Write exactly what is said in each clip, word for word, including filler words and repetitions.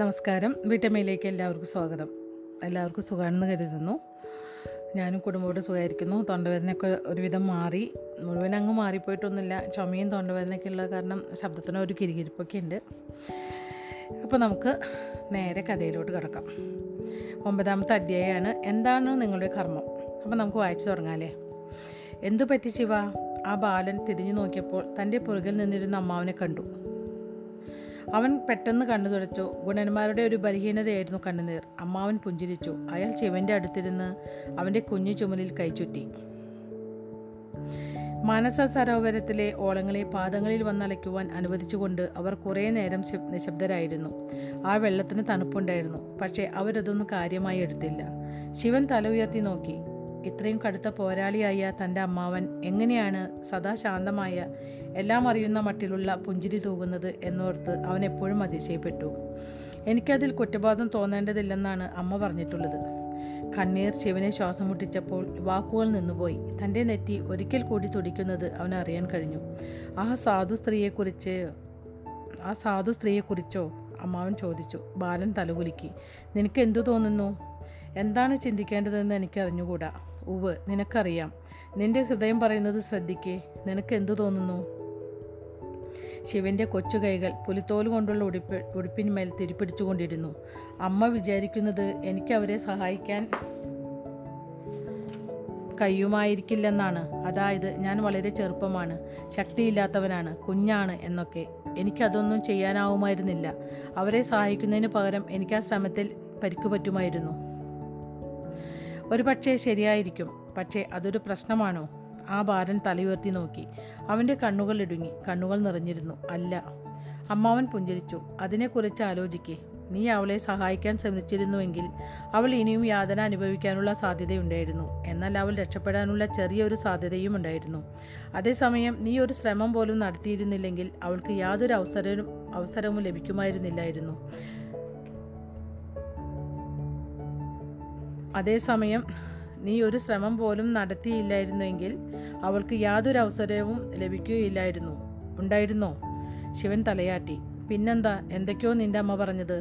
നമസ്കാരം. വീട്ടമ്മയിലേക്ക് എല്ലാവർക്കും സ്വാഗതം. എല്ലാവർക്കും സുഖമാണെന്ന് കരുതുന്നു. ഞാനും കുടുംബത്തോട് സുഖമായിരിക്കുന്നു. തൊണ്ടവേദനയൊക്കെ ഒരുവിധം മാറി, മുഴുവൻ അങ്ങ് മാറിപ്പോയിട്ടൊന്നുമില്ല. ചുമയും തൊണ്ടവേദനയൊക്കെ ഉള്ള കാരണം ശബ്ദത്തിന് ഒരു കിരികിരിപ്പൊക്കെ ഉണ്ട്. അപ്പോൾ നമുക്ക് നേരെ കഥയിലോട്ട് കിടക്കാം. ഒമ്പതാമത്തെ അധ്യായമാണ് എന്താണ് നിങ്ങളുടെ കർമ്മം. അപ്പോൾ നമുക്ക് വായിച്ചു തുടങ്ങാമല്ലേ. എന്തു പറ്റി ശിവ? ആ ബാലൻ തിരിഞ്ഞു നോക്കിയപ്പോൾ തൻ്റെ പുറകിൽ നിന്നിരുന്ന അമ്മാവനെ കണ്ടു. അവൻ പെട്ടെന്ന് കണ്ണു തുടച്ചു. ഗുണന്മാരുടെ ഒരു ബലഹീനതയായിരുന്നു കണ്ണുനീർ. അമ്മാവൻ പുഞ്ചിരിച്ചു. അയാൾ ശിവൻ്റെ അടുത്തിരുന്ന് അവൻ്റെ കുഞ്ഞു ചുമലിൽ കൈചുറ്റി. മാനസ സരോവരത്തിലെ ഓളങ്ങളെ പാദങ്ങളിൽ വന്നലയ്ക്കുവാൻ അനുവദിച്ചുകൊണ്ട് അവർ കുറേ നേരം നിശബ്ദരായിരുന്നു. ആ വെള്ളത്തിന് തണുപ്പുണ്ടായിരുന്നു, പക്ഷേ അവരതൊന്നും കാര്യമായി എടുത്തില്ല. ശിവൻ തല ഉയർത്തി നോക്കി. ഇത്രയും കടുത്ത പോരാളിയായ തൻ്റെ അമ്മാവൻ എങ്ങനെയാണ് സദാ ശാന്തമായ, എല്ലാം അറിയുന്ന മട്ടിലുള്ള പുഞ്ചിരി തൂകുന്നത് എന്നോർത്ത് അവൻ എപ്പോഴും അതിശയപ്പെട്ടു. എനിക്കതിൽ കുറ്റബോധം തോന്നേണ്ടതില്ലെന്നാണ് അമ്മ പറഞ്ഞിട്ടുള്ളത്. കണ്ണീർ ശിവനെ ശ്വാസം മുട്ടിച്ചപ്പോൾ വാക്കുകൾ നിന്നുപോയി. തൻ്റെ നെറ്റി ഒരിക്കൽ കൂടി തുടിക്കുന്നത് അവനറിയാൻ കഴിഞ്ഞു. ആ സാധു സ്ത്രീയെക്കുറിച്ച് ആ സാധു സ്ത്രീയെക്കുറിച്ചോ അമ്മാവൻ ചോദിച്ചു. ബാലൻ തലകുലുക്കി. നിനക്ക് എന്തു തോന്നുന്നു? എന്താണ് ചിന്തിക്കേണ്ടതെന്ന് എനിക്കറിഞ്ഞുകൂടാ. ഉവ്, നിനക്കറിയാം. നിന്റെ ഹൃദയം പറയുന്നത് ശ്രദ്ധിക്കേ. നിനക്ക് എന്തു തോന്നുന്നു? ശിവൻ്റെ കൊച്ചു കൈകൾ പുലിത്തോല് കൊണ്ടുള്ള ഉടുപ്പ് ഉടുപ്പിന്മേൽ തിരിപ്പിടിച്ചുകൊണ്ടിരുന്നു. അമ്മ വിചാരിക്കുന്നത് എനിക്കവരെ സഹായിക്കാൻ കഴിയുമായിരിക്കില്ലെന്നാണ്. അതായത് ഞാൻ വളരെ ചെറുപ്പമാണ്, ശക്തിയില്ലാത്തവനാണ്, കുഞ്ഞാണ് എന്നൊക്കെ. എനിക്കതൊന്നും ചെയ്യാനാവുമായിരുന്നില്ല. അവരെ സഹായിക്കുന്നതിന് പകരം എനിക്ക് ആ ശ്രമത്തിൽ പരിക്കുപറ്റുമായിരുന്നു. ഒരു പക്ഷേ ശരിയായിരിക്കും. പക്ഷേ അതൊരു പ്രശ്നമാണോ? ആ ബാലൻ തലയുയർത്തി നോക്കി. അവൻ്റെ കണ്ണുകൾ ഇടുങ്ങി. കണ്ണുകൾ നിറഞ്ഞിരുന്നു. അല്ല. അമ്മാവൻ പുഞ്ചിരിച്ചു. അതിനെക്കുറിച്ച് ആലോചിക്കേ. നീ അവളെ സഹായിക്കാൻ ശ്രമിച്ചിരുന്നുവെങ്കിൽ അവൾ ഇനിയും യാതന അനുഭവിക്കാനുള്ള സാധ്യതയുണ്ടായിരുന്നു. എന്നാൽ അവൾ രക്ഷപ്പെടാനുള്ള ചെറിയൊരു സാധ്യതയും ഉണ്ടായിരുന്നു. അതേസമയം നീ ഒരു ശ്രമം പോലും നടത്തിയിരുന്നില്ലെങ്കിൽ അവൾക്ക് യാതൊരു അവസരവും അവസരവും ലഭിക്കുമായിരുന്നില്ലായിരുന്നു. അതേസമയം നീ ഒരു ശ്രമം പോലും നടത്തിയില്ലായിരുന്നുവെങ്കിൽ അവൾക്ക് യാതൊരു അവസരവും ലഭിക്കുകയില്ലായിരുന്നു. ഉണ്ടായിരുന്നോ? ശിവൻ തലയാട്ടി. പിന്നെന്താ? എന്തൊക്കെയോ നിൻ്റെ അമ്മ പറഞ്ഞത്.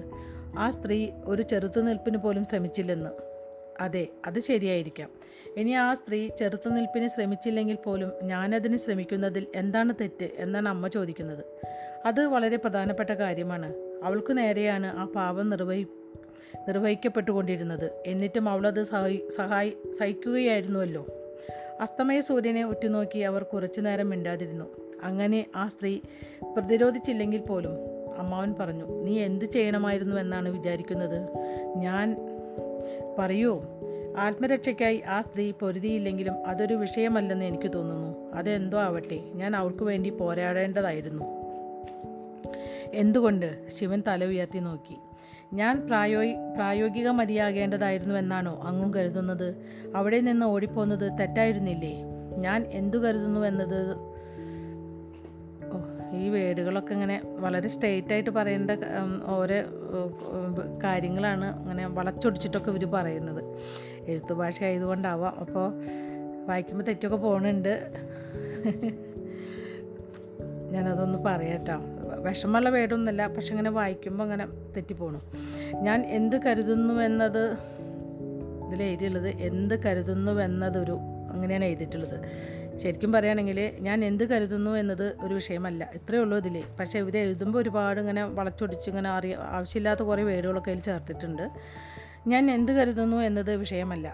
ആ സ്ത്രീ ഒരു ചെറുത്തുനിൽപ്പിന് പോലും ശ്രമിച്ചില്ലെന്ന്. അതെ, അത് ശരിയായിരിക്കാം. ഇനി ആ സ്ത്രീ ചെറുത്തുനിൽപ്പിന് ശ്രമിച്ചില്ലെങ്കിൽ പോലും ഞാനതിന് ശ്രമിക്കുന്നതിൽ എന്താണ് തെറ്റ് എന്നാണ് അമ്മ ചോദിക്കുന്നത്. അത് വളരെ പ്രധാനപ്പെട്ട കാര്യമാണ്. അവൾക്ക് നേരെയാണ് ആ പാപം നിർവഹി നിർവഹിക്കപ്പെട്ടുകൊണ്ടിരുന്നത്. എന്നിട്ടും അവളത് സഹായി സഹായി സഹിക്കുകയായിരുന്നുവല്ലോ. അസ്തമയ സൂര്യനെ ഉറ്റുനോക്കി അവർ കുറച്ചു നേരം മിണ്ടാതിരുന്നു. അങ്ങനെ ആ സ്ത്രീ പ്രതിരോധിച്ചില്ലെങ്കിൽ പോലും അമ്മാവൻ പറഞ്ഞു. നീ എന്ത് ചെയ്യണമായിരുന്നു എന്നാണ് വിചാരിക്കുന്നത്? ഞാൻ പറയൂ. ആത്മരക്ഷയ്ക്കായി ആ സ്ത്രീ പൊരുതിയില്ലെങ്കിലും അതൊരു വിഷയമല്ലെന്ന് എനിക്ക് തോന്നുന്നു. അതെന്തോ ആവട്ടെ, ഞാൻ അവൾക്ക് വേണ്ടി പോരാടേണ്ടതായിരുന്നു. എന്തുകൊണ്ട്? ശിവൻ തല ഉയർത്തി നോക്കി. ഞാൻ പ്രായോഗി പ്രായോഗിക മതിയാകേണ്ടതായിരുന്നുവെന്നാണോ അങ്ങും കരുതുന്നത്? അവിടെ നിന്ന് ഓടിപ്പോന്നത് തെറ്റായിരുന്നില്ലേ? ഞാൻ എന്തു കരുതുന്നുവെന്നത് ഓ ഈ വേടുകളൊക്കെ ഇങ്ങനെ വളരെ സ്ട്രെയിറ്റായിട്ട് പറയേണ്ട ഓരോ കാര്യങ്ങളാണ് ഇങ്ങനെ വളച്ചൊടിച്ചിട്ടൊക്കെ ഇവർ പറയുന്നത്. എഴുത്തു ഭാഷ ആയതുകൊണ്ടാവാം. അപ്പോൾ വായിക്കുമ്പോൾ തെറ്റൊക്കെ പോകുന്നുണ്ട്. ഞാനതൊന്ന് പറയാട്ടോ. വിഷമമുള്ള വേടൊന്നുമല്ല, പക്ഷെ ഇങ്ങനെ വായിക്കുമ്പോൾ അങ്ങനെ തെറ്റിപ്പോണു. ഞാൻ എന്ത് കരുതുന്നുവെന്നത് ഇതിലെഴുതിയുള്ളത് എന്ത് കരുതുന്നുവെന്നതൊരു അങ്ങനെയാണ് എഴുതിയിട്ടുള്ളത്. ശരിക്കും പറയുകയാണെങ്കിൽ ഞാൻ എന്ത് കരുതുന്നു എന്നത് ഒരു വിഷയമല്ല, ഇത്രയേ ഉള്ളൂ ഇതിൽ. പക്ഷേ ഇവർ എഴുതുമ്പോൾ ഒരുപാട് ഇങ്ങനെ വളച്ചൊടിച്ച് ഇങ്ങനെ അറിയ ആവശ്യമില്ലാത്ത കുറേ വേടുകളൊക്കെ അതിൽ ചേർത്തിട്ടുണ്ട്. ഞാൻ എന്ത് കരുതുന്നു എന്നത് വിഷയമല്ല.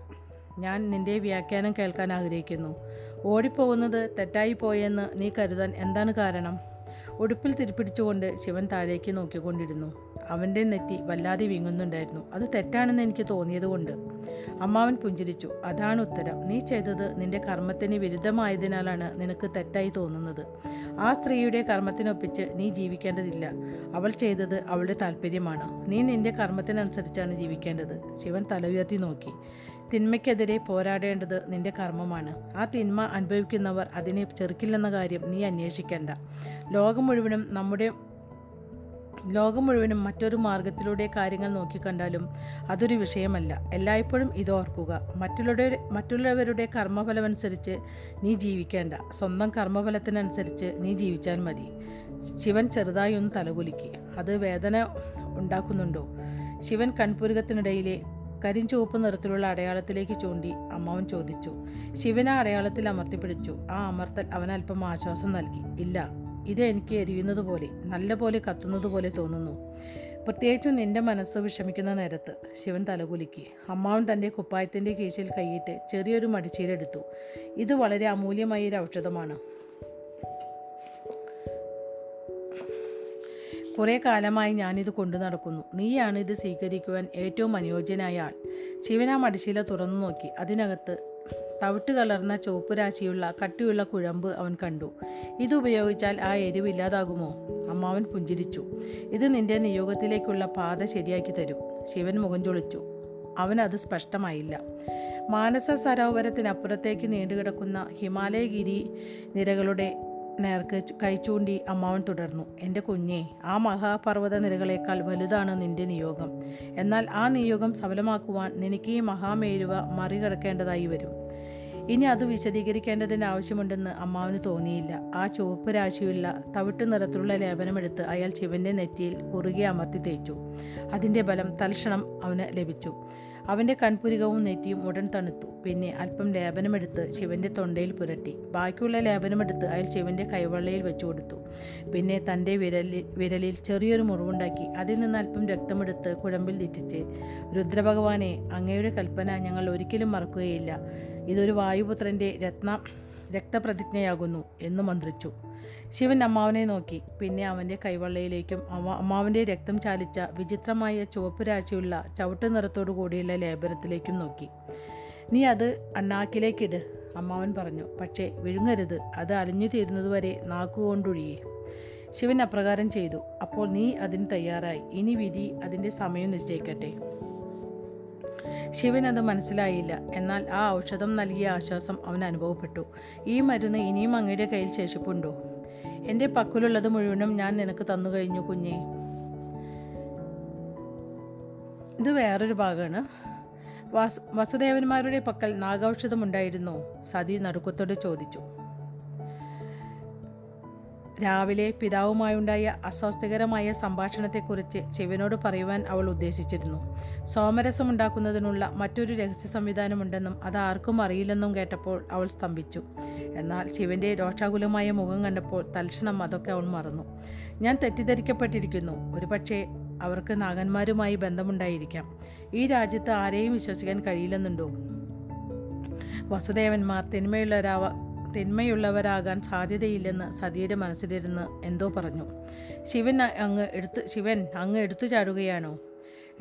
ഞാൻ നിൻ്റെ വ്യാഖ്യാനം കേൾക്കാൻ ആഗ്രഹിക്കുന്നു. ഓടിപ്പോകുന്നത് തെറ്റായിപ്പോയെന്ന് നീ കരുതാൻ എന്താണ് കാരണം? ഉടുപ്പിൽ തിരിപ്പിടിച്ചുകൊണ്ട് ശിവൻ താഴേക്ക് നോക്കിക്കൊണ്ടിരുന്നു. അവൻ്റെ നെറ്റി വല്ലാതെ വീങ്ങുന്നുണ്ടായിരുന്നു. അത് തെറ്റാണെന്ന് എനിക്ക് തോന്നിയതുകൊണ്ട്. അമ്മാവൻ പുഞ്ചിരിച്ചു. അതാണ് ഉത്തരം. നീ ചെയ്തത് നിൻ്റെ കർമ്മത്തിന് വിരുദ്ധമായതിനാലാണ് നിനക്ക് തെറ്റായി തോന്നുന്നത്. ആ സ്ത്രീയുടെ കർമ്മത്തിനൊപ്പിച്ച് നീ ജീവിക്കേണ്ടതില്ല. അവൾ ചെയ്തത് അവളുടെ താല്പര്യമാണ്. നീ നിൻ്റെ കർമ്മത്തിനനുസരിച്ചാണ് ജീവിക്കേണ്ടത്. ശിവൻ തല ഉയർത്തി നോക്കി. തിന്മയ്ക്കെതിരെ പോരാടേണ്ടത് നിന്റെ കർമ്മമാണ്. ആ തിന്മ അനുഭവിക്കുന്നവർ അതിനെ ചെറുക്കില്ലെന്ന കാര്യം നീ അന്വേഷിക്കേണ്ട. ലോകം മുഴുവനും നമ്മുടെ ലോകം മുഴുവനും മറ്റൊരു മാർഗത്തിലൂടെ കാര്യങ്ങൾ നോക്കിക്കണ്ടാലും അതൊരു വിഷയമല്ല. എല്ലായ്പ്പോഴും ഇതോർക്കുക, മറ്റുള്ളവരുടെ മറ്റുള്ളവരുടെ കർമ്മഫലമനുസരിച്ച് നീ ജീവിക്കേണ്ട. സ്വന്തം കർമ്മഫലത്തിനനുസരിച്ച് നീ ജീവിച്ചാൽ മതി. ശിവൻ ചെറുതായി ഒന്ന് തലകുലുക്കി. അത് വേദന ഉണ്ടാക്കുന്നുണ്ടോ? ശിവൻ കൺപുരുകത്തിനിടയിലെ കരിഞ്ചുവപ്പ് നിറത്തിലുള്ള അടയാളത്തിലേക്ക് ചൂണ്ടി അമ്മാവൻ ചോദിച്ചു. ശിവൻ ആ അടയാളത്തിൽ അമർത്തിപ്പിടിച്ചു. ആ അമർത്തൽ അവനൽപ്പം ആശ്വാസം നൽകി. ഇല്ല, ഇത് എനിക്ക് എരിയുന്നത് പോലെ, നല്ല പോലെ കത്തുന്നത് പോലെ തോന്നുന്നു, പ്രത്യേകിച്ചും നിന്റെ മനസ്സ് വിഷമിക്കുന്ന നേരത്ത്. ശിവൻ തലകുലുക്കി. അമ്മാവൻ തൻ്റെ കുപ്പായത്തിൻ്റെ കീശയിൽ കൈയിട്ട് ചെറിയൊരു മടിച്ചീലെടുത്തു. ഇത് വളരെ അമൂല്യമായൊരു ഔഷധമാണ്. കുറേ കാലമായി ഞാനിത് കൊണ്ടു നടക്കുന്നു. നീയാണ് ഇത് സ്വീകരിക്കുവാൻ ഏറ്റവും അനുയോജ്യനായ ആൾ. ശിവൻ ആ മടിശീല തുറന്നു നോക്കി. അതിനകത്ത് തവിട്ട് കലർന്ന ചുവപ്പ് രാശിയുള്ള കട്ടിയുള്ള കുഴമ്പ് അവൻ കണ്ടു. ഇത് ഉപയോഗിച്ചാൽ ആ എരിവ് ഇല്ലാതാകുമോ? അമ്മാവൻ പുഞ്ചിരിച്ചു. ഇത് നിന്റെ നിയോഗത്തിലേക്കുള്ള പാത ശരിയാക്കി തരും. ശിവൻ മുഖം ചൊളിച്ചു. അവനത് സ്പഷ്ടമായില്ല. മാനസ സരോവരത്തിനപ്പുറത്തേക്ക് നീണ്ടുകിടക്കുന്ന ഹിമാലയഗിരി നിരകളുടെ നേർക്ക് കൈചൂണ്ടി അമ്മാവൻ തുടർന്നു. എൻ്റെ കുഞ്ഞെ, ആ മഹാപർവ്വത നിരകളേക്കാൾ വലുതാണ് നിന്റെ നിയോഗം. എന്നാൽ ആ നിയോഗം സഫലമാക്കുവാൻ നിനക്ക് ഈ മഹാമേരുവ മറികടക്കേണ്ടതായി വരും. ഇനി അത് വിശദീകരിക്കേണ്ടതിൻ്റെ ആവശ്യമുണ്ടെന്ന് അമ്മാവന് തോന്നിയില്ല. ആ ചുവപ്പ് രാശിയുള്ള തവിട്ട് നിറത്തിലുള്ള ലേപനമെടുത്ത് അയാൾ ശിവൻ്റെ നെറ്റിയിൽ കുറുകെ അമർത്തി തേച്ചു. അതിൻ്റെ ബലം തൽക്ഷണം അവന് ലഭിച്ചു. അവൻ്റെ കൺപുരികവും നെറ്റിയും ഉടൻ തണുത്തു. പിന്നെ അല്പം ലേപനമെടുത്ത് ശിവൻ്റെ തൊണ്ടയിൽ പുരട്ടി. ബാക്കിയുള്ള ലേപനമെടുത്ത് അയാൾ ശിവൻ്റെ കൈവെള്ളയിൽ വെച്ചു കൊടുത്തു. പിന്നെ തൻ്റെ വിരലിൽ വിരലിൽ ചെറിയൊരു മുറിവുണ്ടാക്കി അതിൽ നിന്ന് അല്പം രക്തമെടുത്ത് കുഴമ്പിൽ ഇറ്റിച്ച്, രുദ്രഭഗവാനെ, അങ്ങയുടെ കൽപ്പന ഞങ്ങൾ ഒരിക്കലും മറക്കുകയില്ല. ഇതൊരു വായുപുത്രൻ്റെ രത്ന രക്തപ്രതിജ്ഞയാകുന്നു എന്ന് മന്ത്രിച്ചു. ശിവൻ അമ്മാവനെ നോക്കി. പിന്നെ അവൻ്റെ കൈവെള്ളയിലേക്കും അമ്മാവൻ്റെ രക്തം ചാലിച്ച വിചിത്രമായ ചുവപ്പ് രാശിയുള്ള ചവിട്ട് നിറത്തോടു കൂടിയുള്ള ലേപനത്തിലേക്കും നോക്കി. നീ അത് അണ്ണാക്കിലേക്കിട്, അമ്മാവൻ പറഞ്ഞു. പക്ഷേ വിഴുങ്ങരുത്, അത് അലിഞ്ഞു തീരുന്നതുവരെ നാക്കുകൊണ്ടൊഴിയേ. ശിവൻ അപ്രകാരം ചെയ്തു. അപ്പോൾ നീ അതിന് തയ്യാറായി. ഇനി വിധി അതിൻ്റെ സമയം നിശ്ചയിക്കട്ടെ. ശിവൻ അത് മനസ്സിലായില്ല. എന്നാൽ ആ ഔഷധം നൽകിയ ആശ്വാസം അവൻ അനുഭവപ്പെട്ടു. ഈ മരുന്ന് ഇനിയും അങ്ങയുടെ കയ്യിൽ ശേഷിപ്പുണ്ടോ? എൻ്റെ പക്കലുള്ളത് മുഴുവനും ഞാൻ നിനക്ക് തന്നു കഴിഞ്ഞു കുഞ്ഞേ. ഇത് വേറൊരു ഭാഗമാണ്. വാസു വസുദേവന്മാരുടെ പക്കൽ നാഗൌഷധമുണ്ടായിരുന്നോ? സതി നടുക്കത്തോട് ചോദിച്ചു. രാവിലെ പിതാവുമായുണ്ടായ അസ്വാസ്ഥ്യകരമായ സംഭാഷണത്തെക്കുറിച്ച് ശിവനോട് പറയുവാൻ അവൾ ഉദ്ദേശിച്ചിരുന്നു. സോമരസമുണ്ടാക്കുന്നതിനുള്ള മറ്റൊരു രഹസ്യ സംവിധാനമുണ്ടെന്നും അത് ആർക്കും അറിയില്ലെന്നും കേട്ടപ്പോൾ അവൾ സ്തംഭിച്ചു. എന്നാൽ ശിവൻ്റെ രോഷാകുലമായ മുഖം കണ്ടപ്പോൾ തൽക്ഷണം അതൊക്കെ അവൾ മറന്നു. ഞാൻ തെറ്റിദ്ധരിക്കപ്പെട്ടിരിക്കുന്നു. ഒരുപക്ഷേ അവർക്ക് നാഗന്മാരുമായി ബന്ധമുണ്ടായിരിക്കാം. ഈ രാജ്യത്ത് ആരെയും വിശ്വസിക്കാൻ കഴിയില്ലെന്നുണ്ടോ? വസുദേവന്മാർ തിന്മയുള്ളവരാവ തിന്മയുള്ളവരാകാൻ സാധ്യതയില്ലെന്ന് സതിയുടെ മനസ്സിലിരുന്ന് എന്തോ പറഞ്ഞു. ശിവൻ അങ്ങ് എടുത്ത് ശിവൻ അങ്ങ് എടുത്തു ചാടുകയാണോ?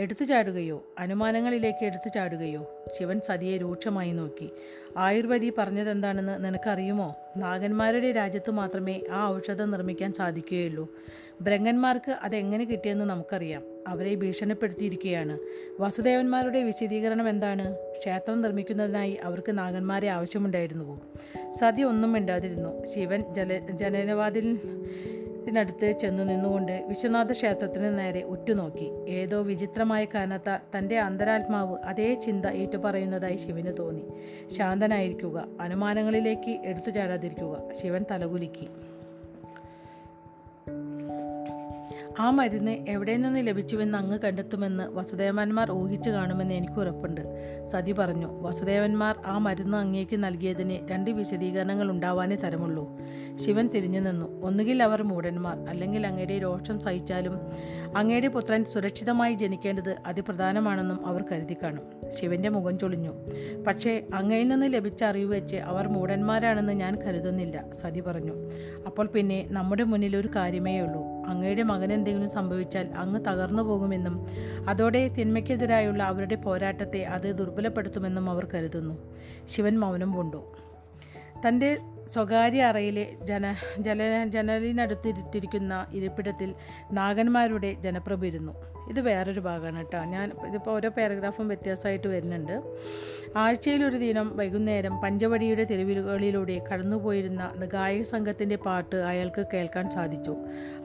എടുത്തു ചാടുകയോ? അനുമാനങ്ങളിലേക്ക് എടുത്തു ചാടുകയോ? ശിവൻ സതിയെ രൂക്ഷമായി നോക്കി. ആയുർവേദി പറഞ്ഞതെന്താണെന്ന് നിനക്കറിയുമോ? നാഗന്മാരുടെ രാജ്യത്ത് മാത്രമേ ആ ഔഷധം നിർമ്മിക്കാൻ സാധിക്കുകയുള്ളൂ. ബ്രഹ്മന്മാർക്ക് അതെങ്ങനെ കിട്ടിയെന്ന് നമുക്കറിയാം. അവരെ ഭീഷണിപ്പെടുത്തിയിരിക്കുകയാണ്. വസുദേവന്മാരുടെ വിശദീകരണം എന്താണ്? ക്ഷേത്രം നിർമ്മിക്കുന്നതിനായി അവർക്ക് നാഗന്മാരെ ആവശ്യമുണ്ടായിരുന്നുവോ? സതി ഒന്നും മിണ്ടാതിരുന്നു. ശിവൻ ജല ജനനവാതിൽ ടുത്ത് ചെന്നു നിന്നുകൊണ്ട് വിശ്വനാഥ ക്ഷേത്രത്തിന് നേരെ ഉറ്റുനോക്കി. ഏതോ വിചിത്രമായ കാരണത്താൽ തൻ്റെ അന്തരാത്മാവ് അതേ ചിന്ത ഏറ്റുപറയുന്നതായി ശിവന് തോന്നി. ശാന്തനായിരിക്കുക, അനുമാനങ്ങളിലേക്ക് എടുത്തു ചാടാതിരിക്കുക. ശിവൻ തലകുലുക്കി. ആ മരുന്ന് എവിടെ നിന്ന് ലഭിച്ചുവെന്ന് അങ്ങ് കണ്ടെത്തുമെന്ന് വസുദേവന്മാർ ഊഹിച്ചു കാണുമെന്ന് എനിക്ക് ഉറപ്പുണ്ട്, സതി പറഞ്ഞു. വസുദേവന്മാർ ആ മരുന്ന് അങ്ങേക്ക് നൽകിയതിന് രണ്ട് വിശദീകരണങ്ങൾ ഉണ്ടാവാനേ തരമുള്ളൂ. ശിവൻ തിരിഞ്ഞു നിന്നു. ഒന്നുകിൽ അവർ മൂഢന്മാർ, അല്ലെങ്കിൽ അങ്ങയുടെ രോഷം സഹിച്ചാലും അങ്ങയുടെ പുത്രൻ സുരക്ഷിതമായി ജനിക്കേണ്ടത് അതിപ്രധാനമാണെന്നും അവർ കരുതി കാണും. ശിവൻ്റെ മുഖം ചൊളിഞ്ഞു. പക്ഷേ അങ്ങയിൽ നിന്ന് ലഭിച്ച അറിവ് വെച്ച് അവർ മൂഢന്മാരാണെന്ന് ഞാൻ കരുതുന്നില്ല, സതി പറഞ്ഞു. അപ്പോൾ പിന്നെ നമ്മുടെ മുന്നിൽ ഒരു കാര്യമേ ഉള്ളൂ. അങ്ങയുടെ മകനെന്തെങ്കിലും സംഭവിച്ചാൽ അങ്ങ് തകർന്നു പോകുമെന്നും അതോടെ തിന്മയ്ക്കെതിരായുള്ള അവരുടെ പോരാട്ടത്തെ അത് ദുർബലപ്പെടുത്തുമെന്നും അവർ കരുതുന്നു. ശിവൻ മൗനം പൂണ്ടു. തൻ്റെ സ്വകാര്യ അറയിലെ ജന ജല ജനലിനടുത്തിരിക്കുന്ന ഇരിപ്പിടത്തിൽ നാഗന്മാരുടെ ജനപ്രഭ ഇരുന്നു. ഇത് വേറൊരു ഭാഗമാണ് കേട്ടോ. ഞാൻ ഇതിപ്പോൾ ഓരോ പാരഗ്രാഫും വ്യത്യാസമായിട്ട് വരുന്നുണ്ട്. ആഴ്ചയിലൊരു ദിനം വൈകുന്നേരം പഞ്ചവടിയുടെ തെരുവുകളിലൂടെ കടന്നുപോയിരുന്ന ഗായക സംഘത്തിൻ്റെ പാട്ട് അയാൾക്ക് കേൾക്കാൻ സാധിച്ചു.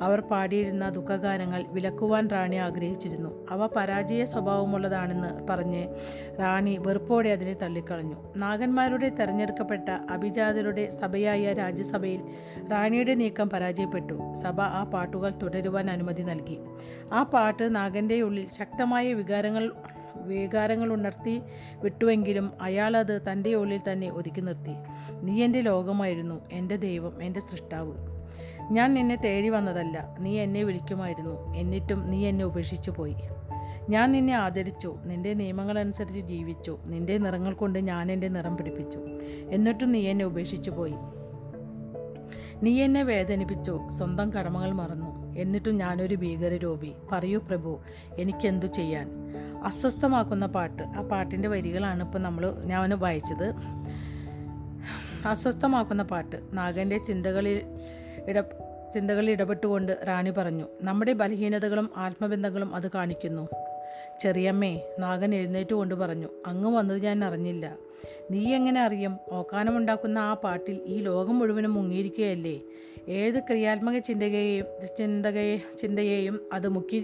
അവർ പാടിയിരുന്ന ദുഃഖഗാനങ്ങൾ വിലക്കുവാൻ റാണി ആഗ്രഹിച്ചിരുന്നു. അവ പരാജയ സ്വഭാവമുള്ളതാണെന്ന് പറഞ്ഞ് റാണി വെറുപ്പോടെ അതിനെ തള്ളിക്കളഞ്ഞു. നാഗന്മാരുടെ തെരഞ്ഞെടുക്കപ്പെട്ട അഭിജാതരുടെ സഭയായ രാജ്യസഭയിൽ റാണിയുടെ നീക്കം പരാജയപ്പെട്ടു. സഭ ആ പാട്ടുകൾ തുടരുവാൻ അനുമതി നൽകി. ആ പാട്ട് നാഗൻ്റെ ഉള്ളിൽ ശക്തമായ വികാരങ്ങൾ വികാരങ്ങൾ ഉണർത്തി വിട്ടുവെങ്കിലും അയാളത് തൻ്റെ ഉള്ളിൽ തന്നെ ഒതുക്കി നിർത്തി. നീ എൻ്റെ ലോകമായിരുന്നു, എൻ്റെ ദൈവം, എൻ്റെ സൃഷ്ടാവ്. ഞാൻ നിന്നെ തേടി വന്നതല്ല, നീ എന്നെ വിളിക്കുമായിരുന്നു. എന്നിട്ടും നീ എന്നെ ഉപേക്ഷിച്ചു പോയി. ഞാൻ നിന്നെ ആദരിച്ചു, നിൻ്റെ നിയമങ്ങളനുസരിച്ച് ജീവിച്ചു, നിൻ്റെ നിറങ്ങൾ കൊണ്ട് ഞാൻ എൻ്റെ നിറം പിടിപ്പിച്ചു. എന്നിട്ടും നീ എന്നെ ഉപേക്ഷിച്ചു പോയി. നീ എന്നെ വേദനിപ്പിച്ചു, സ്വന്തം കടമകൾ മറന്നു. എന്നിട്ടും ഞാനൊരു ഭീകരരോപി. പറയൂ പ്രഭു, എനിക്കെന്തു ചെയ്യാൻ? അസ്വസ്ഥമാക്കുന്ന പാട്ട്. ആ പാട്ടിൻ്റെ വരികളാണ് ഇപ്പോൾ നമ്മൾ ഞാൻ വായിച്ചത്. അസ്വസ്ഥമാക്കുന്ന പാട്ട്. നാഗൻ്റെ ചിന്തകളിൽ ഇട ചിന്തകളിൽ ഇടപെട്ടുകൊണ്ട് റാണി പറഞ്ഞു, നമ്മുടെ ബലഹീനതകളും ആത്മബന്ധങ്ങളും അത് കാണിക്കുന്നു. ചെറിയമ്മേ, നാഗൻ എഴുന്നേറ്റ് കൊണ്ട് പറഞ്ഞു, അങ്ങ് വന്നത് ഞാൻ അറിഞ്ഞില്ല. നീ എങ്ങനെ അറിയും? ഓക്കാനമുണ്ടാക്കുന്ന ആ പാട്ടിൽ ഈ ലോകം മുഴുവനും മുങ്ങിയിരിക്കുകയല്ലേ. ഏത് ക്രിയാത്മക ചിന്തകയെയും ചിന്തകയെ ചിന്തയെയും അത് മുക്കി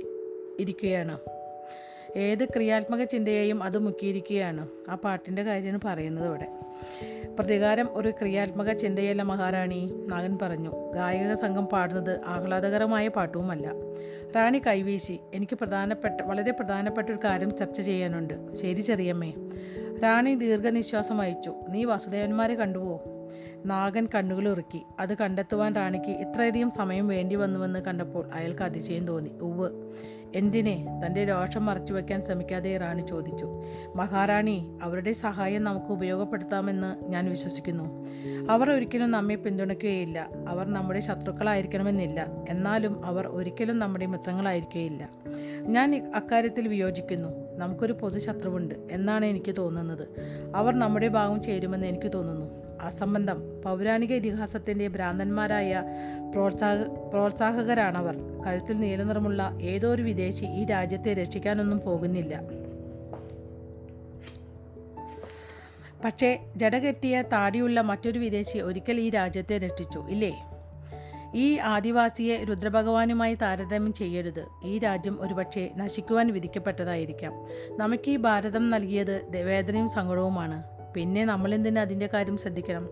ഇരിക്കുകയാണ് ഏത് ക്രിയാത്മക ചിന്തയെയും അത് മുക്കിയിരിക്കുകയാണ്. ആ പാട്ടിൻ്റെ കാര്യമാണ് പറയുന്നത് ഇവിടെ. പ്രതികാരം ഒരു ക്രിയാത്മക ചിന്തയല്ല മഹാറാണി, നാഗൻ പറഞ്ഞു. ഗായക സംഘം പാടുന്നത് ആഹ്ലാദകരമായ പാട്ടുവുമല്ല. റാണി കൈവീശി, എനിക്ക് പ്രധാനപ്പെട്ട വളരെ പ്രധാനപ്പെട്ട ഒരു കാര്യം ചർച്ച ചെയ്യാനുണ്ട്. ശരി ചെറിയമ്മേ. റാണി ദീർഘനിശ്വാസം അയച്ചു. നീ വാസുദേവന്മാരെ കണ്ടുവോ? നാഗൻ കണ്ണുകൾ ഉറുക്കി. അത് കണ്ടെത്തുവാൻ റാണിക്ക് ഇത്രയധികം സമയം വേണ്ടി വന്നുവെന്ന് കണ്ടപ്പോൾ അയാൾക്ക് അതിശയം തോന്നി. ഉവ്, എന്തിനെ? തൻ്റെ രോഷം മറച്ചു വയ്ക്കാൻ ശ്രമിക്കാതെ റാണി ചോദിച്ചു. മഹാറാണി, അവരുടെ സഹായം നമുക്ക് ഉപയോഗപ്പെടുത്താമെന്ന് ഞാൻ വിശ്വസിക്കുന്നു. അവർ ഒരിക്കലും നമ്മെ പിന്തുണയ്ക്കുകയില്ല. അവർ നമ്മുടെ ശത്രുക്കളായിരിക്കണമെന്നില്ല, എന്നാലും അവർ ഒരിക്കലും നമ്മുടെ മിത്രങ്ങളായിരിക്കുകയില്ല. ഞാൻ അക്കാര്യത്തിൽ വിയോജിക്കുന്നു. നമുക്കൊരു പൊതു ശത്രുവുണ്ട് എന്നാണ് എനിക്ക് തോന്നുന്നത്. അവർ നമ്മുടെ ഭാഗം ചേരുമെന്ന് എനിക്ക് തോന്നുന്നു. അസംബന്ധം പൗരാണിക ഇതിഹാസത്തിൻ്റെ ഭ്രാന്തന്മാരായ പ്രോത്സാഹ പ്രോത്സാഹകരാണവർ. കഴുത്തിൽ നീലനിറമുള്ള ഏതോ ഒരു വിദേശി ഈ രാജ്യത്തെ രക്ഷിക്കാനൊന്നും പോകുന്നില്ല. പക്ഷേ ജടകെട്ടിയ താടിയുള്ള മറ്റൊരു വിദേശി ഒരിക്കൽ ഈ രാജ്യത്തെ രക്ഷിച്ചു, ഇല്ലേ? ഈ ആദിവാസിയെ രുദ്രഭഗവാനുമായി താരതമ്യം ചെയ്യരുത്. ഈ രാജ്യം ഒരുപക്ഷെ നശിക്കുവാൻ വിധിക്കപ്പെട്ടതായിരിക്കാം. നമുക്ക് ഈ ഭാരതം നൽകിയത് വേദനയും സങ്കടവുമാണ്. പിന്നെ നമ്മളെന്തിനാ അതിൻ്റെ കാര്യം ശ്രദ്ധിക്കണം?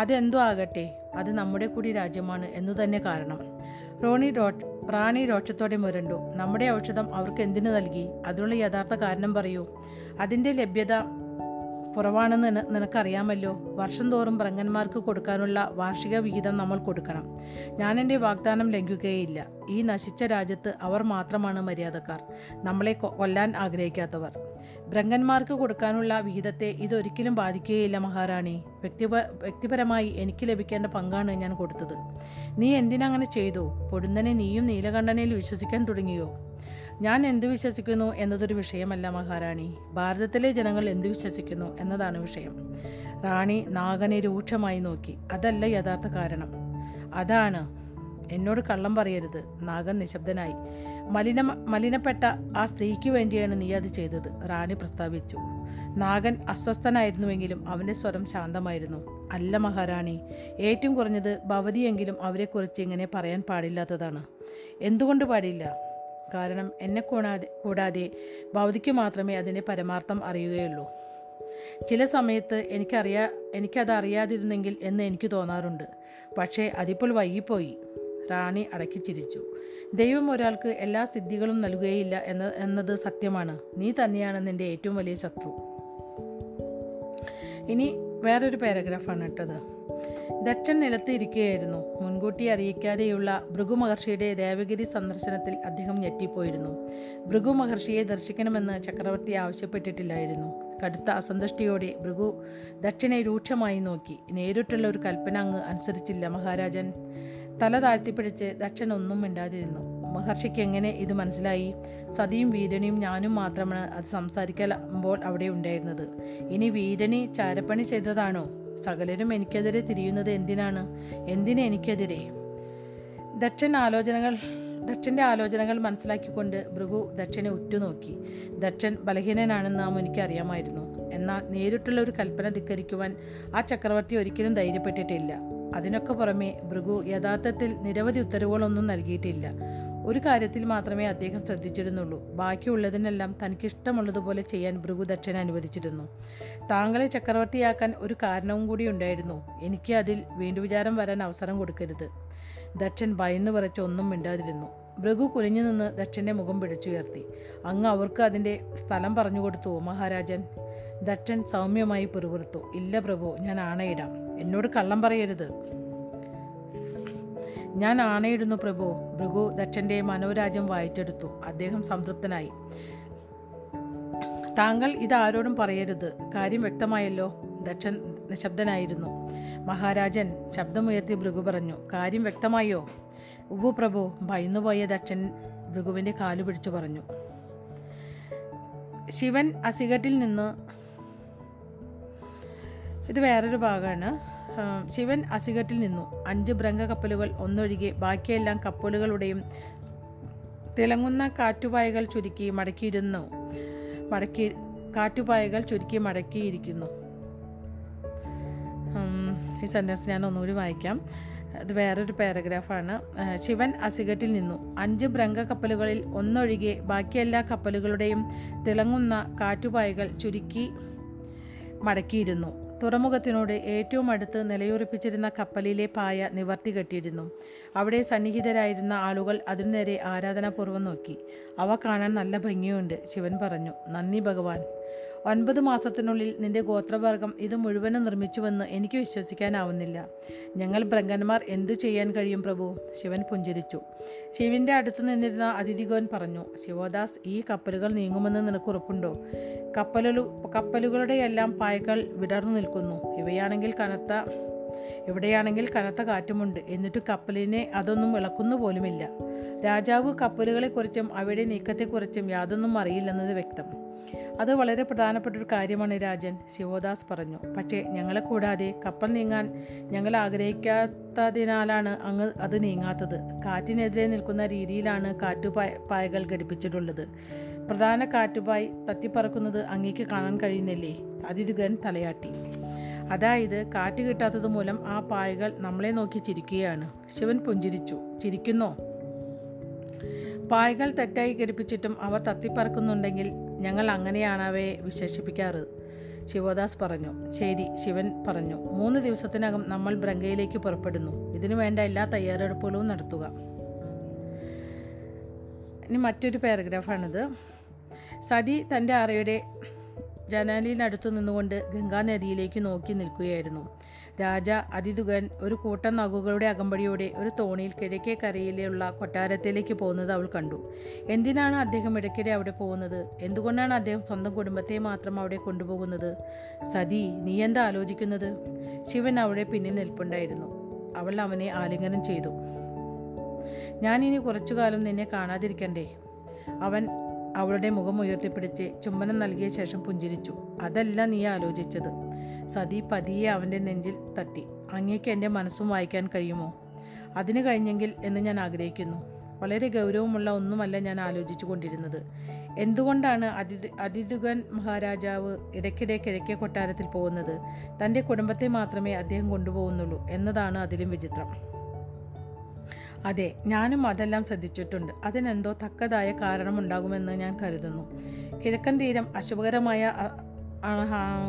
അതെന്തോ ആകട്ടെ, അത് നമ്മുടെ കൂടി രാജ്യമാണ് എന്നു തന്നെ കാരണം. റോണി റോട്ട് റാണി രോക്ഷത്തോടെ മുരണ്ടു. നമ്മുടെ ഔഷധം അവർക്ക് എന്തിനു നൽകി? അതിനുള്ള യഥാർത്ഥ കാരണം പറയൂ. അതിൻ്റെ ലഭ്യത കുറവാണെന്ന് നിനക്കറിയാമല്ലോ. വർഷം തോറും ഭ്രങ്ങന്മാർക്ക് കൊടുക്കാനുള്ള വാർഷിക വിഹിതം നമ്മൾ കൊടുക്കണം. ഞാൻ എൻ്റെ വാഗ്ദാനം ലംഘിക്കുകയില്ല. ഈ നശിച്ച രാജ്യത്ത് അവർ മാത്രമാണ് മര്യാദക്കാർ, നമ്മളെ കൊല്ലാൻ ആഗ്രഹിക്കാത്തവർ. ഭ്രങ്ങന്മാർക്ക് കൊടുക്കാനുള്ള വിഹിതത്തെ ഇതൊരിക്കലും ബാധിക്കുകയില്ല മഹാറാണി. വ്യക്തിപ വ്യക്തിപരമായി എനിക്ക് ലഭിക്കേണ്ട പങ്കാണ് ഞാൻ കൊടുത്തത്. നീ എന്തിനങ്ങനെ ചെയ്തു? പൊടുന്നനെ നീയും നീലകണ്ഠനയിൽ വിശ്വസിക്കാൻ തുടങ്ങിയോ? ഞാൻ എന്തു വിശ്വസിക്കുന്നു എന്നതൊരു വിഷയമല്ല മഹാറാണി. ഭാരതത്തിലെ ജനങ്ങൾ എന്തു വിശ്വസിക്കുന്നു എന്നതാണ് വിഷയം. റാണി നാഗനെ രൂക്ഷമായി നോക്കി. അതല്ല യഥാർത്ഥ കാരണം. അതാണ്. എന്നോട് കള്ളം പറയരുത്. നാഗൻ നിശബ്ദനായി. മലിന മലിനപ്പെട്ട ആ സ്ത്രീക്ക് വേണ്ടിയാണ് നീ അത് ചെയ്തത്, റാണി പ്രസ്താവിച്ചു. നാഗൻ അസ്വസ്ഥനായിരുന്നുവെങ്കിലും അവൻ്റെ സ്വരം ശാന്തമായിരുന്നു. അല്ല മഹാറാണി, ഏറ്റവും കുറഞ്ഞത് ഭവതിയെങ്കിലും അവരെക്കുറിച്ച് ഇങ്ങനെ പറയാൻ പാടില്ലാത്തതാണ്. എന്തുകൊണ്ട് പാടില്ല? കാരണം എന്നെ കൂടാതെ കൂടാതെ ഭവതിക്ക് മാത്രമേ അതിൻ്റെ പരമാർത്ഥം അറിയുകയുള്ളൂ. ചില സമയത്ത് എനിക്കറിയാ എനിക്കത് അറിയാതിരുന്നെങ്കിൽ എന്ന് എനിക്ക് തോന്നാറുണ്ട്. പക്ഷേ അതിപ്പോൾ വൈകിപ്പോയി. റാണി അടക്കി ചിരിച്ചു. ദൈവം ഒരാൾക്ക് എല്ലാ സിദ്ധികളും നൽകുകയില്ല എന്ന എന്നത് സത്യമാണ്. നീ തന്നെയാണ് നിൻ്റെ ഏറ്റവും വലിയ ശത്രു. ഇനി വേറൊരു പാരഗ്രാഫാണ് ഇട്ടത്. ദക്ഷൻ നിലത്ത് ഇരിക്കുകയായിരുന്നു. മുൻകൂട്ടി അറിയിക്കാതെയുള്ള ഭൃഗു മഹർഷിയുടെ ദേവഗിരി സന്ദർശനത്തിൽ അദ്ദേഹം ഞെട്ടിപ്പോയിരുന്നു. ഭൃഗു മഹർഷിയെ ദർശിക്കണമെന്ന് ചക്രവർത്തി ആവശ്യപ്പെട്ടിട്ടില്ലായിരുന്നു. കടുത്ത അസന്തുഷ്ടിയോടെ ഭൃഗു ദക്ഷനെ രൂക്ഷമായി നോക്കി. നേരിട്ടുള്ള ഒരു കൽപ്പന അങ്ങ് അനുസരിച്ചില്ല മഹാരാജൻ. തല താഴ്ത്തിപ്പിടിച്ച് ദക്ഷൻ ഒന്നും മിണ്ടാതിരുന്നു. മഹർഷിക്ക് എങ്ങനെ ഇത് മനസ്സിലായി? സതിയും വീരണിയും ഞാനും മാത്രമാണ് അത് സംസാരിക്കുമ്പോൾ അവിടെ ഉണ്ടായിരുന്നത്. ഇനി വീരണി ചാരപ്പണി ചെയ്തതാണോ? സകലരും എനിക്കെതിരെ തിരിയുന്നത് എന്തിനാണ്? എന്തിന് എനിക്കെതിരെ? ദക്ഷൻ ആലോചനകൾ ദക്ഷൻ്റെ ആലോചനകൾ മനസ്സിലാക്കിക്കൊണ്ട് ഭൃഗു ദക്ഷനെ ഉറ്റുനോക്കി. ദക്ഷൻ ബലഹീനനാണെന്ന് നാം എനിക്കറിയാമായിരുന്നു. എന്നാൽ നേരിട്ടുള്ള ഒരു കൽപ്പന ധിക്കരിക്കുവാൻ ആ ചക്രവർത്തി ഒരിക്കലും ധൈര്യപ്പെട്ടിട്ടില്ല. അതിനൊക്കെ പുറമെ ഭൃഗു യഥാർത്ഥത്തിൽ നിരവധി ഉത്തരവുകളൊന്നും നൽകിയിട്ടില്ല. ഒരു കാര്യത്തിൽ മാത്രമേ അദ്ദേഹം ശ്രദ്ധിച്ചിരുന്നുള്ളൂ. ബാക്കിയുള്ളതിനെല്ലാം തനിക്കിഷ്ടമുള്ളതുപോലെ ചെയ്യാൻ ഭൃഗു ദക്ഷനെ അനുവദിച്ചിരുന്നു. താങ്കളെ ചക്രവർത്തിയാക്കാൻ ഒരു കാരണവും കൂടി ഉണ്ടായിരുന്നു. എനിക്ക് അതിൽ വീണ്ടുവിചാരം വരാൻ അവസരം കൊടുക്കരുത്. ദക്ഷൻ ഭയന്നു വിറച്ച് ഒന്നും മിണ്ടാതിരുന്നു. ഭൃഗു കുനിഞ്ഞു നിന്ന് ദക്ഷൻ്റെ മുഖം പിടിച്ചുയർത്തി. അങ്ങ് അവർക്ക് അതിൻ്റെ സ്ഥലം പറഞ്ഞുകൊടുത്തുവോ മഹാരാജൻ? ദക്ഷൻ സൗമ്യമായി പിറുപിറുത്തു. ഇല്ല പ്രഭു, ഞാൻ ആണയിടാം. എന്നോട് കള്ളം പറയരുത്. ഞാൻ ആണയിടുന്നു പ്രഭു. ഭൃഗു ദക്ഷൻ്റെ മനോരാജ്യം വായിച്ചെടുത്തു. അദ്ദേഹം സംതൃപ്തനായി. താങ്കൾ ഇതാരോടും പറയരുത്. കാര്യം വ്യക്തമായല്ലോ. ദക്ഷൻ നിശബ്ദനായിരുന്നു. മഹാരാജൻ, ശബ്ദമുയർത്തി ഭൃഗു പറഞ്ഞു, കാര്യം വ്യക്തമായോ? ഉപു പ്രഭു, ഭയന്നുപോയ ദക്ഷൻ ഭൃഗുവിൻ്റെ കാലു പിടിച്ചു പറഞ്ഞു. ശിവൻ അസിഗട്ടിൽ നിന്ന് ഇത് വേറൊരു ഭാഗമാണ്. ശിവൻ അസിഗട്ടിൽ നിന്നു അഞ്ച് ബ്രഹ്മ കപ്പലുകൾ ഒന്നൊഴികെ ബാക്കിയെല്ലാം കപ്പലുകളുടെയും തിളങ്ങുന്ന കാറ്റുപായകൾ ചുരുക്കി മടക്കിയിരുന്നു മടക്കി കാറ്റുപായകൾ ചുരുക്കി മടക്കിയിരിക്കുന്നു. ഈ സെൻറ്റൻസ് ഞാൻ ഒന്നുകൂടി വായിക്കാം. ഇത് വേറൊരു പാരഗ്രാഫാണ്. ശിവൻ അസിഗട്ടിൽ നിന്നു അഞ്ച് ബ്രഹ്മ കപ്പലുകളിൽ ഒന്നൊഴികെ ബാക്കിയെല്ലാ കപ്പലുകളുടെയും തിളങ്ങുന്ന കാറ്റുപായകൾ ചുരുക്കി മടക്കിയിരുന്നു. തുറമുഖത്തിനോട് ഏറ്റവും അടുത്ത് നിലയുറപ്പിച്ചിരുന്ന കപ്പലിലെ പായ നിവർത്തി കെട്ടിയിരുന്നു. അവിടെ സന്നിഹിതരായിരുന്ന ആളുകൾ അതിനു നേരെ ആരാധനാപൂർവ്വം നോക്കി. അവ കാണാൻ നല്ല ഭംഗിയുണ്ട്, ശിവൻ പറഞ്ഞു. നന്ദി ഭഗവാൻ. ഒൻപത് മാസത്തിനുള്ളിൽ നിന്റെ ഗോത്രവർഗം ഇത് മുഴുവനും നിർമ്മിച്ചുവെന്ന് എനിക്ക് വിശ്വസിക്കാനാവുന്നില്ല. ഞങ്ങൾ ബ്രഹ്മന്മാർ എന്തു ചെയ്യാൻ കഴിയും പ്രഭു? ശിവൻ പുഞ്ചിരിച്ചു. ശിവൻ്റെ അടുത്തു നിന്നിരുന്ന അതിഥികോൻ പറഞ്ഞു, ശിവദാസ്, ഈ കപ്പലുകൾ നീങ്ങുമെന്ന് നിനക്ക് ഉറപ്പുണ്ടോ? കപ്പലു കപ്പലുകളുടെയെല്ലാം പായകൾ വിടർന്നു നിൽക്കുന്നു. ഇവയാണെങ്കിൽ കനത്ത ഇവിടെയാണെങ്കിൽ കനത്ത കാറ്റുമുണ്ട്. എന്നിട്ട് കപ്പലിനെ അതൊന്നും ഇളക്കുന്നു പോലുമില്ല. രാജാവ് കപ്പലുകളെക്കുറിച്ചും അവയുടെ നീക്കത്തെക്കുറിച്ചും യാതൊന്നും അറിയില്ലെന്നത് വ്യക്തം. അത് വളരെ പ്രധാനപ്പെട്ടൊരു കാര്യമാണ് രാജൻ, ശിവദാസ് പറഞ്ഞു. പക്ഷേ ഞങ്ങളെ കൂടാതെ കപ്പൽ നീങ്ങാൻ ഞങ്ങൾ ആഗ്രഹിക്കാത്തതിനാലാണ് അങ്ങ് അത് നീങ്ങാത്തത്. കാറ്റിനെതിരെ നിൽക്കുന്ന രീതിയിലാണ് കാറ്റുപായ പായകൾ ഘടിപ്പിച്ചിട്ടുള്ളത്. പ്രധാന കാറ്റുപായി തത്തിപ്പറക്കുന്നത് അങ്ങേക്ക് കാണാൻ കഴിയുന്നില്ലേ? അതിഥികൻ തലയാട്ടി. അതായത് കാറ്റ് കിട്ടാത്തത് മൂലം ആ പായകൾ നമ്മളെ നോക്കി ചിരിക്കുകയാണ്. ശിവൻ പുഞ്ചിരിച്ചു. ചിരിക്കുന്നോ? പായകൾ തെറ്റായി ഘടിപ്പിച്ചിട്ടും അവ തത്തിപ്പറക്കുന്നുണ്ടെങ്കിൽ ഞങ്ങൾ അങ്ങനെയാണ് അവയെ വിശേഷിപ്പിക്കാറ്, ശിവദാസ് പറഞ്ഞു. ശരി, ശിവൻ പറഞ്ഞു. മൂന്ന് ദിവസത്തിനകം നമ്മൾ ബ്രങ്കയിലേക്ക് പുറപ്പെടുന്നു. ഇതിനു വേണ്ട എല്ലാ തയ്യാറെടുപ്പുകളും നടത്തുക. ഇനി മറ്റൊരു പാരഗ്രാഫാണിത്. സതി തൻ്റെ അറയുടെ ജനാലിനടുത്തു നിന്നുകൊണ്ട് ഗംഗാനദിയിലേക്ക് നോക്കി നിൽക്കുകയായിരുന്നു. രാജ അതിഥുകൻ ഒരു കൂട്ടം നഗുകളുടെ അകമ്പടിയോടെ ഒരു തോണിയിൽ കിഴക്കേ കരയിലുള്ള കൊട്ടാരത്തിലേക്ക് പോകുന്നത് അവൾ കണ്ടു. എന്തിനാണ് അദ്ദേഹം ഇടയ്ക്കിടെ അവിടെ പോകുന്നത്? എന്തുകൊണ്ടാണ് അദ്ദേഹം സ്വന്തം കുടുംബത്തെ മാത്രം അവിടെ കൊണ്ടുപോകുന്നത്? സതി, നീ എന്താ ആലോചിക്കുന്നത്? ശിവൻ അവിടെ പിന്നിൽ നിൽപ്പുണ്ടായിരുന്നു. അവൾ അവനെ ആലിംഗനം ചെയ്തു. ഞാനിനി കുറച്ചുകാലം നിന്നെ കാണാതിരിക്കണ്ടേ? അവൻ അവളുടെ മുഖം ഉയർത്തിപ്പിടിച്ച് ചുംബനം നൽകിയ ശേഷം പുഞ്ചിരിച്ചു. അതല്ല നീ ആലോചിച്ചത്. സതി പതിയെ അവൻ്റെ നെഞ്ചിൽ തട്ടി. അങ്ങേക്ക് എൻ്റെ മനസ്സും വായിക്കാൻ കഴിയുമോ? അതിന് കഴിഞ്ഞെങ്കിൽ എന്ന് ഞാൻ ആഗ്രഹിക്കുന്നു. വളരെ ഗൗരവമുള്ള ഒന്നുമല്ല ഞാൻ ആലോചിച്ചു കൊണ്ടിരുന്നത്. എന്തുകൊണ്ടാണ് അതിഥി അതിഥുകൻ മഹാരാജാവ് ഇടയ്ക്കിടെ കിഴക്കേ കൊട്ടാരത്തിൽ പോകുന്നത്? തൻ്റെ കുടുംബത്തെ മാത്രമേ അദ്ദേഹം കൊണ്ടുപോകുന്നുള്ളൂ എന്നതാണ് അതിലും വിചിത്രം. അതെ, ഞാനും അതെല്ലാം ശ്രദ്ധിച്ചിട്ടുണ്ട്. അതിനെന്തോ തക്കതായ കാരണമുണ്ടാകുമെന്ന് ഞാൻ കരുതുന്നു. കിഴക്കൻ തീരം അശുഭകരമായ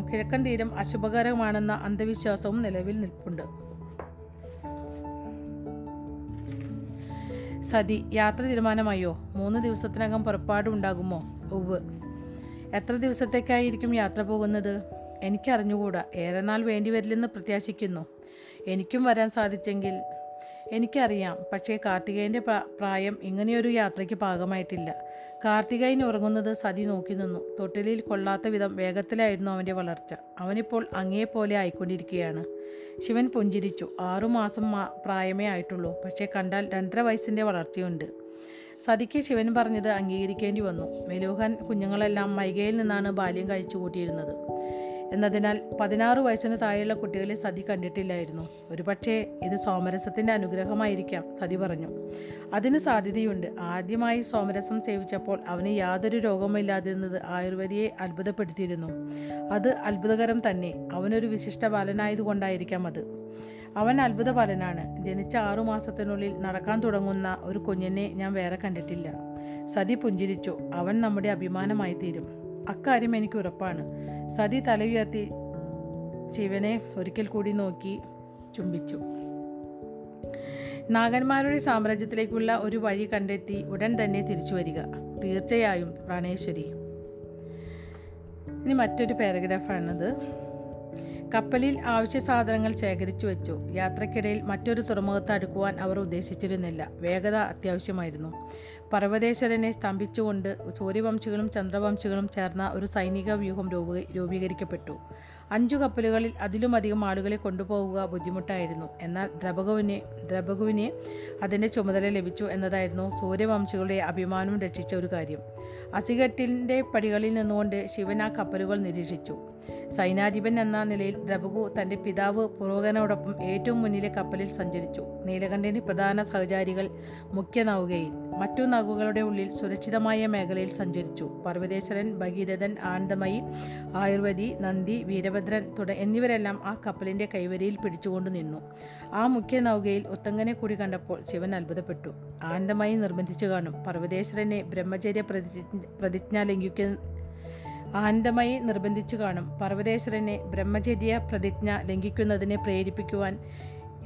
കിഴക്കൻ തീരം അശുഭകരമാണെന്ന അന്ധവിശ്വാസവും നിലവിൽ നിൽപ്പുണ്ട്. സതി, യാത്ര തീരുമാനമായോ? മൂന്ന് ദിവസത്തിനകം പുറപ്പാടുണ്ടാകുമോ? ഉവ്. എത്ര ദിവസത്തേക്കായിരിക്കും യാത്ര പോകുന്നത്? എനിക്കറിഞ്ഞുകൂടാ. ഏറെ നാൾ വേണ്ടിവരില്ലെന്ന് പ്രത്യാശിക്കുന്നു. എനിക്കും വരാൻ സാധിച്ചെങ്കിൽ. എനിക്കറിയാം, പക്ഷേ കാർത്തികേയൻ്റെ പ്രായം ഇങ്ങനെയൊരു യാത്രയ്ക്ക് പാകമായിട്ടില്ല. കാർത്തികേയൻ ഉറങ്ങുന്നത് സതി നോക്കി നിന്നു. തൊട്ടിലിൽ കൊള്ളാത്ത വിധം വേഗത്തിലായിരുന്നു അവൻ്റെ വളർച്ച. അവനിപ്പോൾ അങ്ങേപോലെ ആയിക്കൊണ്ടിരിക്കുകയാണ്. ശിവൻ പുഞ്ചിരിച്ചു. ആറുമാസം പ്രായമേ ആയിട്ടുള്ളൂ, പക്ഷേ കണ്ടാൽ രണ്ടര വയസ്സിൻ്റെ വളർച്ചയുണ്ട്. സതിക്ക് ശിവൻ പറഞ്ഞത് അംഗീകരിക്കേണ്ടി വന്നു. മെലൂഹൻ കുഞ്ഞുങ്ങളെല്ലാം മൈകയിൽ നിന്നാണ് ബാല്യം കഴിച്ചു കൂട്ടിയിരുന്നത്. എന്നതിനാൽ പതിനാറ് വയസ്സിന് താഴെയുള്ള കുട്ടികളെ സതി കണ്ടിട്ടില്ലായിരുന്നു. ഒരു പക്ഷേ ഇത് സോമരസത്തിൻ്റെ അനുഗ്രഹമായിരിക്കാം, സതി പറഞ്ഞു. അതിന് സാധ്യതയുണ്ട്. ആദ്യമായി സോമരസം സേവിച്ചപ്പോൾ അവന് യാതൊരു രോഗമില്ലാതിരുന്നത് ആയുർവേദിയെ അത്ഭുതപ്പെടുത്തിയിരുന്നു. അത് അത്ഭുതകരം തന്നെ. അവനൊരു വിശിഷ്ട ബാലനായതുകൊണ്ടായിരിക്കാം അത്. അവൻ അത്ഭുത ബാലനാണ്. ജനിച്ച ആറുമാസത്തിനുള്ളിൽ നടക്കാൻ തുടങ്ങുന്ന ഒരു കുഞ്ഞിനെ ഞാൻ വേറെ കണ്ടിട്ടില്ല. സതി പുഞ്ചിരിച്ചു. അവൻ നമ്മുടെ അഭിമാനമായി തീരും. അക്കാര്യം എനിക്ക് ഉറപ്പാണ്. സതി തല ഉയർത്തി ശിവനെ ഒരിക്കൽ കൂടി നോക്കി ചുംബിച്ചു. നാഗന്മാരുടെ സാമ്രാജ്യത്തിലേക്കുള്ള ഒരു വഴി കണ്ടെത്തി ഉടൻ തന്നെ തിരിച്ചു വരിക. തീർച്ചയായും പ്രാണേശ്വരി. ഇനി മറ്റൊരു പാരഗ്രാഫാണിത്. കപ്പലിൽ ആവശ്യ സാധനങ്ങൾ ശേഖരിച്ചു വെച്ചു. യാത്രക്കിടയിൽ മറ്റൊരു തുറമുഖത്ത് അടുക്കുവാൻ അവർ ഉദ്ദേശിച്ചിരുന്നില്ല. വേഗത അത്യാവശ്യമായിരുന്നു. പർവ്വതേശ്വരനെ സ്തംഭിച്ചുകൊണ്ട് സൂര്യവംശികളും ചന്ദ്രവംശികളും ചേർന്ന ഒരു സൈനിക വ്യൂഹം രൂപീകരിക്കപ്പെട്ടു. അഞ്ചു കപ്പലുകളിൽ അതിലുമധികം ആളുകളെ കൊണ്ടുപോകുക ബുദ്ധിമുട്ടായിരുന്നു. എന്നാൽ ദ്രപകുവിനെ ദ്രപകുവിനെ അതിൻ്റെ ചുമതല ലഭിച്ചു എന്നതായിരുന്നു സൂര്യവംശികളുടെ അഭിമാനം രക്ഷിച്ച ഒരു കാര്യം. അസിഘട്ടിൻ്റെ പടികളിൽ നിന്നുകൊണ്ട് ശിവൻ ആ കപ്പലുകൾ നിരീക്ഷിച്ചു. സൈനാധിപൻ എന്ന നിലയിൽ ദ്രപകു തൻ്റെ പിതാവ് പുരോഗനോടൊപ്പം ഏറ്റവും മുന്നിലെ കപ്പലിൽ സഞ്ചരിച്ചു. നീലകണ്ഠന് പ്രധാന സഹചാരികൾ മുഖ്യ നൗകയിൽ, മറ്റു നൗകകളുടെ ഉള്ളിൽ സുരക്ഷിതമായ മേഖലയിൽ സഞ്ചരിച്ചു. പർവ്വതേശ്വരൻ, ഭഗീരഥൻ, ആനന്ദമയി, ആയുർവേദി, നന്ദി, വീരഭദ്രൻ തുട എന്നിവരെല്ലാം ആ കപ്പലിൻ്റെ കൈവരിയിൽ പിടിച്ചുകൊണ്ടു നിന്നു. ആ മുഖ്യ നൗകയിൽ ഉത്തങ്കനെ കൂടി കണ്ടപ്പോൾ ശിവൻ അത്ഭുതപ്പെട്ടു. ആനന്ദമയി നിർബന്ധിച്ചു കാണും. പർവ്വതേശ്വരനെ ബ്രഹ്മചര്യ പ്രതിജ്ഞ ലംഘിക്കുന്ന ആനന്ദമയി നിർബന്ധിച്ചു കാണും. പർവ്വതേശ്വരനെ ബ്രഹ്മചര്യ പ്രതിജ്ഞ ലംഘിക്കുന്നതിനെ പ്രേരിപ്പിക്കുവാൻ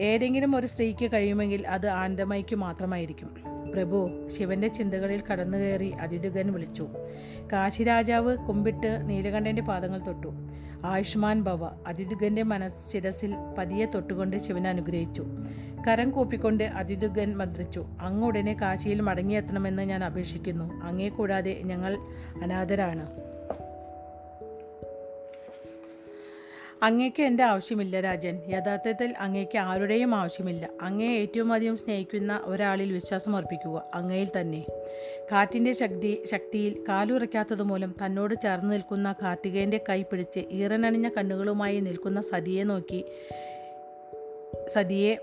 ഏതെങ്കിലും ഒരു സ്ത്രീക്ക് കഴിയുമെങ്കിൽ അത് ആനന്ദമയിക്ക് മാത്രമായിരിക്കും. പ്രഭു, ശിവന്റെ ചിന്തകളിൽ കടന്നു കയറി അതിദുഗൻ വിളിച്ചു. കാശിരാജാവ് കുമ്പിട്ട് നീലകണ്ഠന്റെ പാദങ്ങൾ തൊട്ടു. ആയുഷ്മാൻ ഭവ. അതിദുഗന്റെ മനസ്സ് ശിരസിൽ പതിയെ തൊട്ടുകൊണ്ട് ശിവൻ അനുഗ്രഹിച്ചു. കരം കൂപ്പിക്കൊണ്ട് അതിദുഗൻ മന്ത്രിച്ചു. അങ്ങ് ഉടനെ കാശിയിൽ മടങ്ങിയെത്തണമെന്ന് ഞാൻ അപേക്ഷിക്കുന്നു. അങ്ങേ കൂടാതെ ഞങ്ങൾ അനാഥരാണ്. അങ്ങേക്ക് എൻ്റെ ആവശ്യമില്ല രാജൻ. യഥാർത്ഥത്തിൽ അങ്ങേക്ക് ആരുടെയും ആവശ്യമില്ല. അങ്ങയെ ഏറ്റവും അധികം സ്നേഹിക്കുന്ന ഒരാളിൽ വിശ്വാസം അർപ്പിക്കുക, അങ്ങയിൽ തന്നെ. കാറ്റിൻ്റെ ശക്തി ശക്തിയിൽ കാലുറയ്ക്കാത്തതുമൂലം തന്നോട് ചേർന്ന് നിൽക്കുന്ന കാർത്തികേയൻ്റെ കൈ പിടിച്ച് ഈറനണിഞ്ഞ കണ്ണുകളുമായി നിൽക്കുന്ന സതിയെ നോക്കി സതിയെ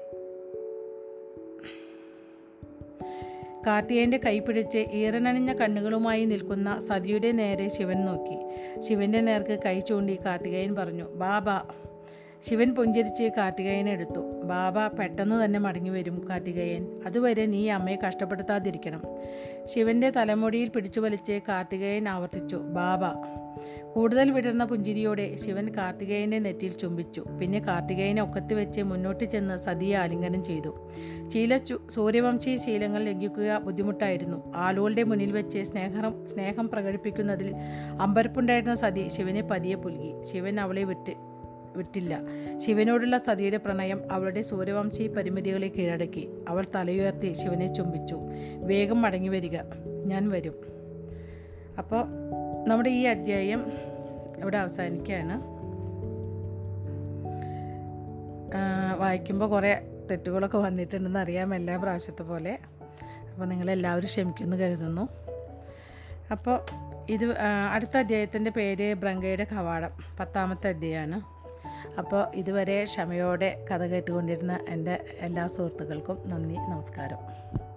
കാർത്തികേയൻ്റെ കൈപിടിച്ച് ഈറനണിഞ്ഞ കണ്ണുകളുമായി നിൽക്കുന്ന സതിയുടെ നേരെ ശിവൻ നോക്കി. ശിവൻ്റെ നേർക്ക് കൈ ചൂണ്ടി കാർത്തികേയൻ പറഞ്ഞു, ബാബ. ശിവൻ പുഞ്ചിരിച്ച് കാർത്തികേയനെ എടുത്തു. ബാബ, പെട്ടെന്ന് തന്നെ മടങ്ങി വരും കാർത്തികേയൻ. അതുവരെ നീ അമ്മയെ കഷ്ടപ്പെടുത്താതിരിക്കണം. ശിവൻ്റെ തലമുടിയിൽ പിടിച്ചു വലിച്ച് കാർത്തികേയൻ ആവർത്തിച്ചു, ബാബ. കൂടുതൽ വിടർന്ന പുഞ്ചിരിയോടെ ശിവൻ കാർത്തികേയനെ നെറ്റിയിൽ ചുംബിച്ചു. പിന്നെ കാർത്തികേയനെ ഒക്കത്ത് വെച്ച് മുന്നോട്ട് ചെന്ന് സതിയെ ആലിംഗനം ചെയ്തു. ചില സൂര്യവംശീയ ശീലങ്ങൾ ലംഘിക്കുക ബുദ്ധിമുട്ടായിരുന്നു. ആളുകളുടെ മുന്നിൽ വെച്ച് സ്നേഹം സ്നേഹം പ്രകടിപ്പിക്കുന്നതിൽ അമ്പരപ്പുണ്ടായിരുന്ന സതി ശിവനെ പതിയെ പുൽകി. ശിവൻ അവളെ വിട്ട് വിട്ടില്ല. ശിവനോടുള്ള സതിയുടെ പ്രണയം അവളുടെ സൂര്യവംശീയ പരിമിതികളെ കീഴടക്കി. അവൾ തലയുയർത്തി ശിവനെ ചുംബിച്ചു. വേഗം മടങ്ങി വരിക, ഞാൻ വരും. അപ്പോൾ നമ്മുടെ ഈ അധ്യായം ഇവിടെ അവസാനിക്കുകയാണ്. വായിക്കുമ്പോൾ കുറേ തെറ്റുകളൊക്കെ വന്നിട്ടുണ്ടെന്ന് അറിയാം, എല്ലാ പ്രാവശ്യത്തെ പോലെ. അപ്പോൾ നിങ്ങളെല്ലാവരും ക്ഷമിക്കുമെന്ന് കരുതുന്നു. അപ്പോൾ ഇത് അടുത്ത അധ്യായത്തിൻ്റെ പേര് ബ്രങ്കയുടെ കവാടം, പത്താമത്തെ അധ്യായമാണ്. അപ്പോൾ ഇതുവരെ ക്ഷമയോടെ കഥ കേട്ടുകൊണ്ടിരുന്ന എൻ്റെ എല്ലാ സുഹൃത്തുക്കൾക്കും നന്ദി, നമസ്കാരം.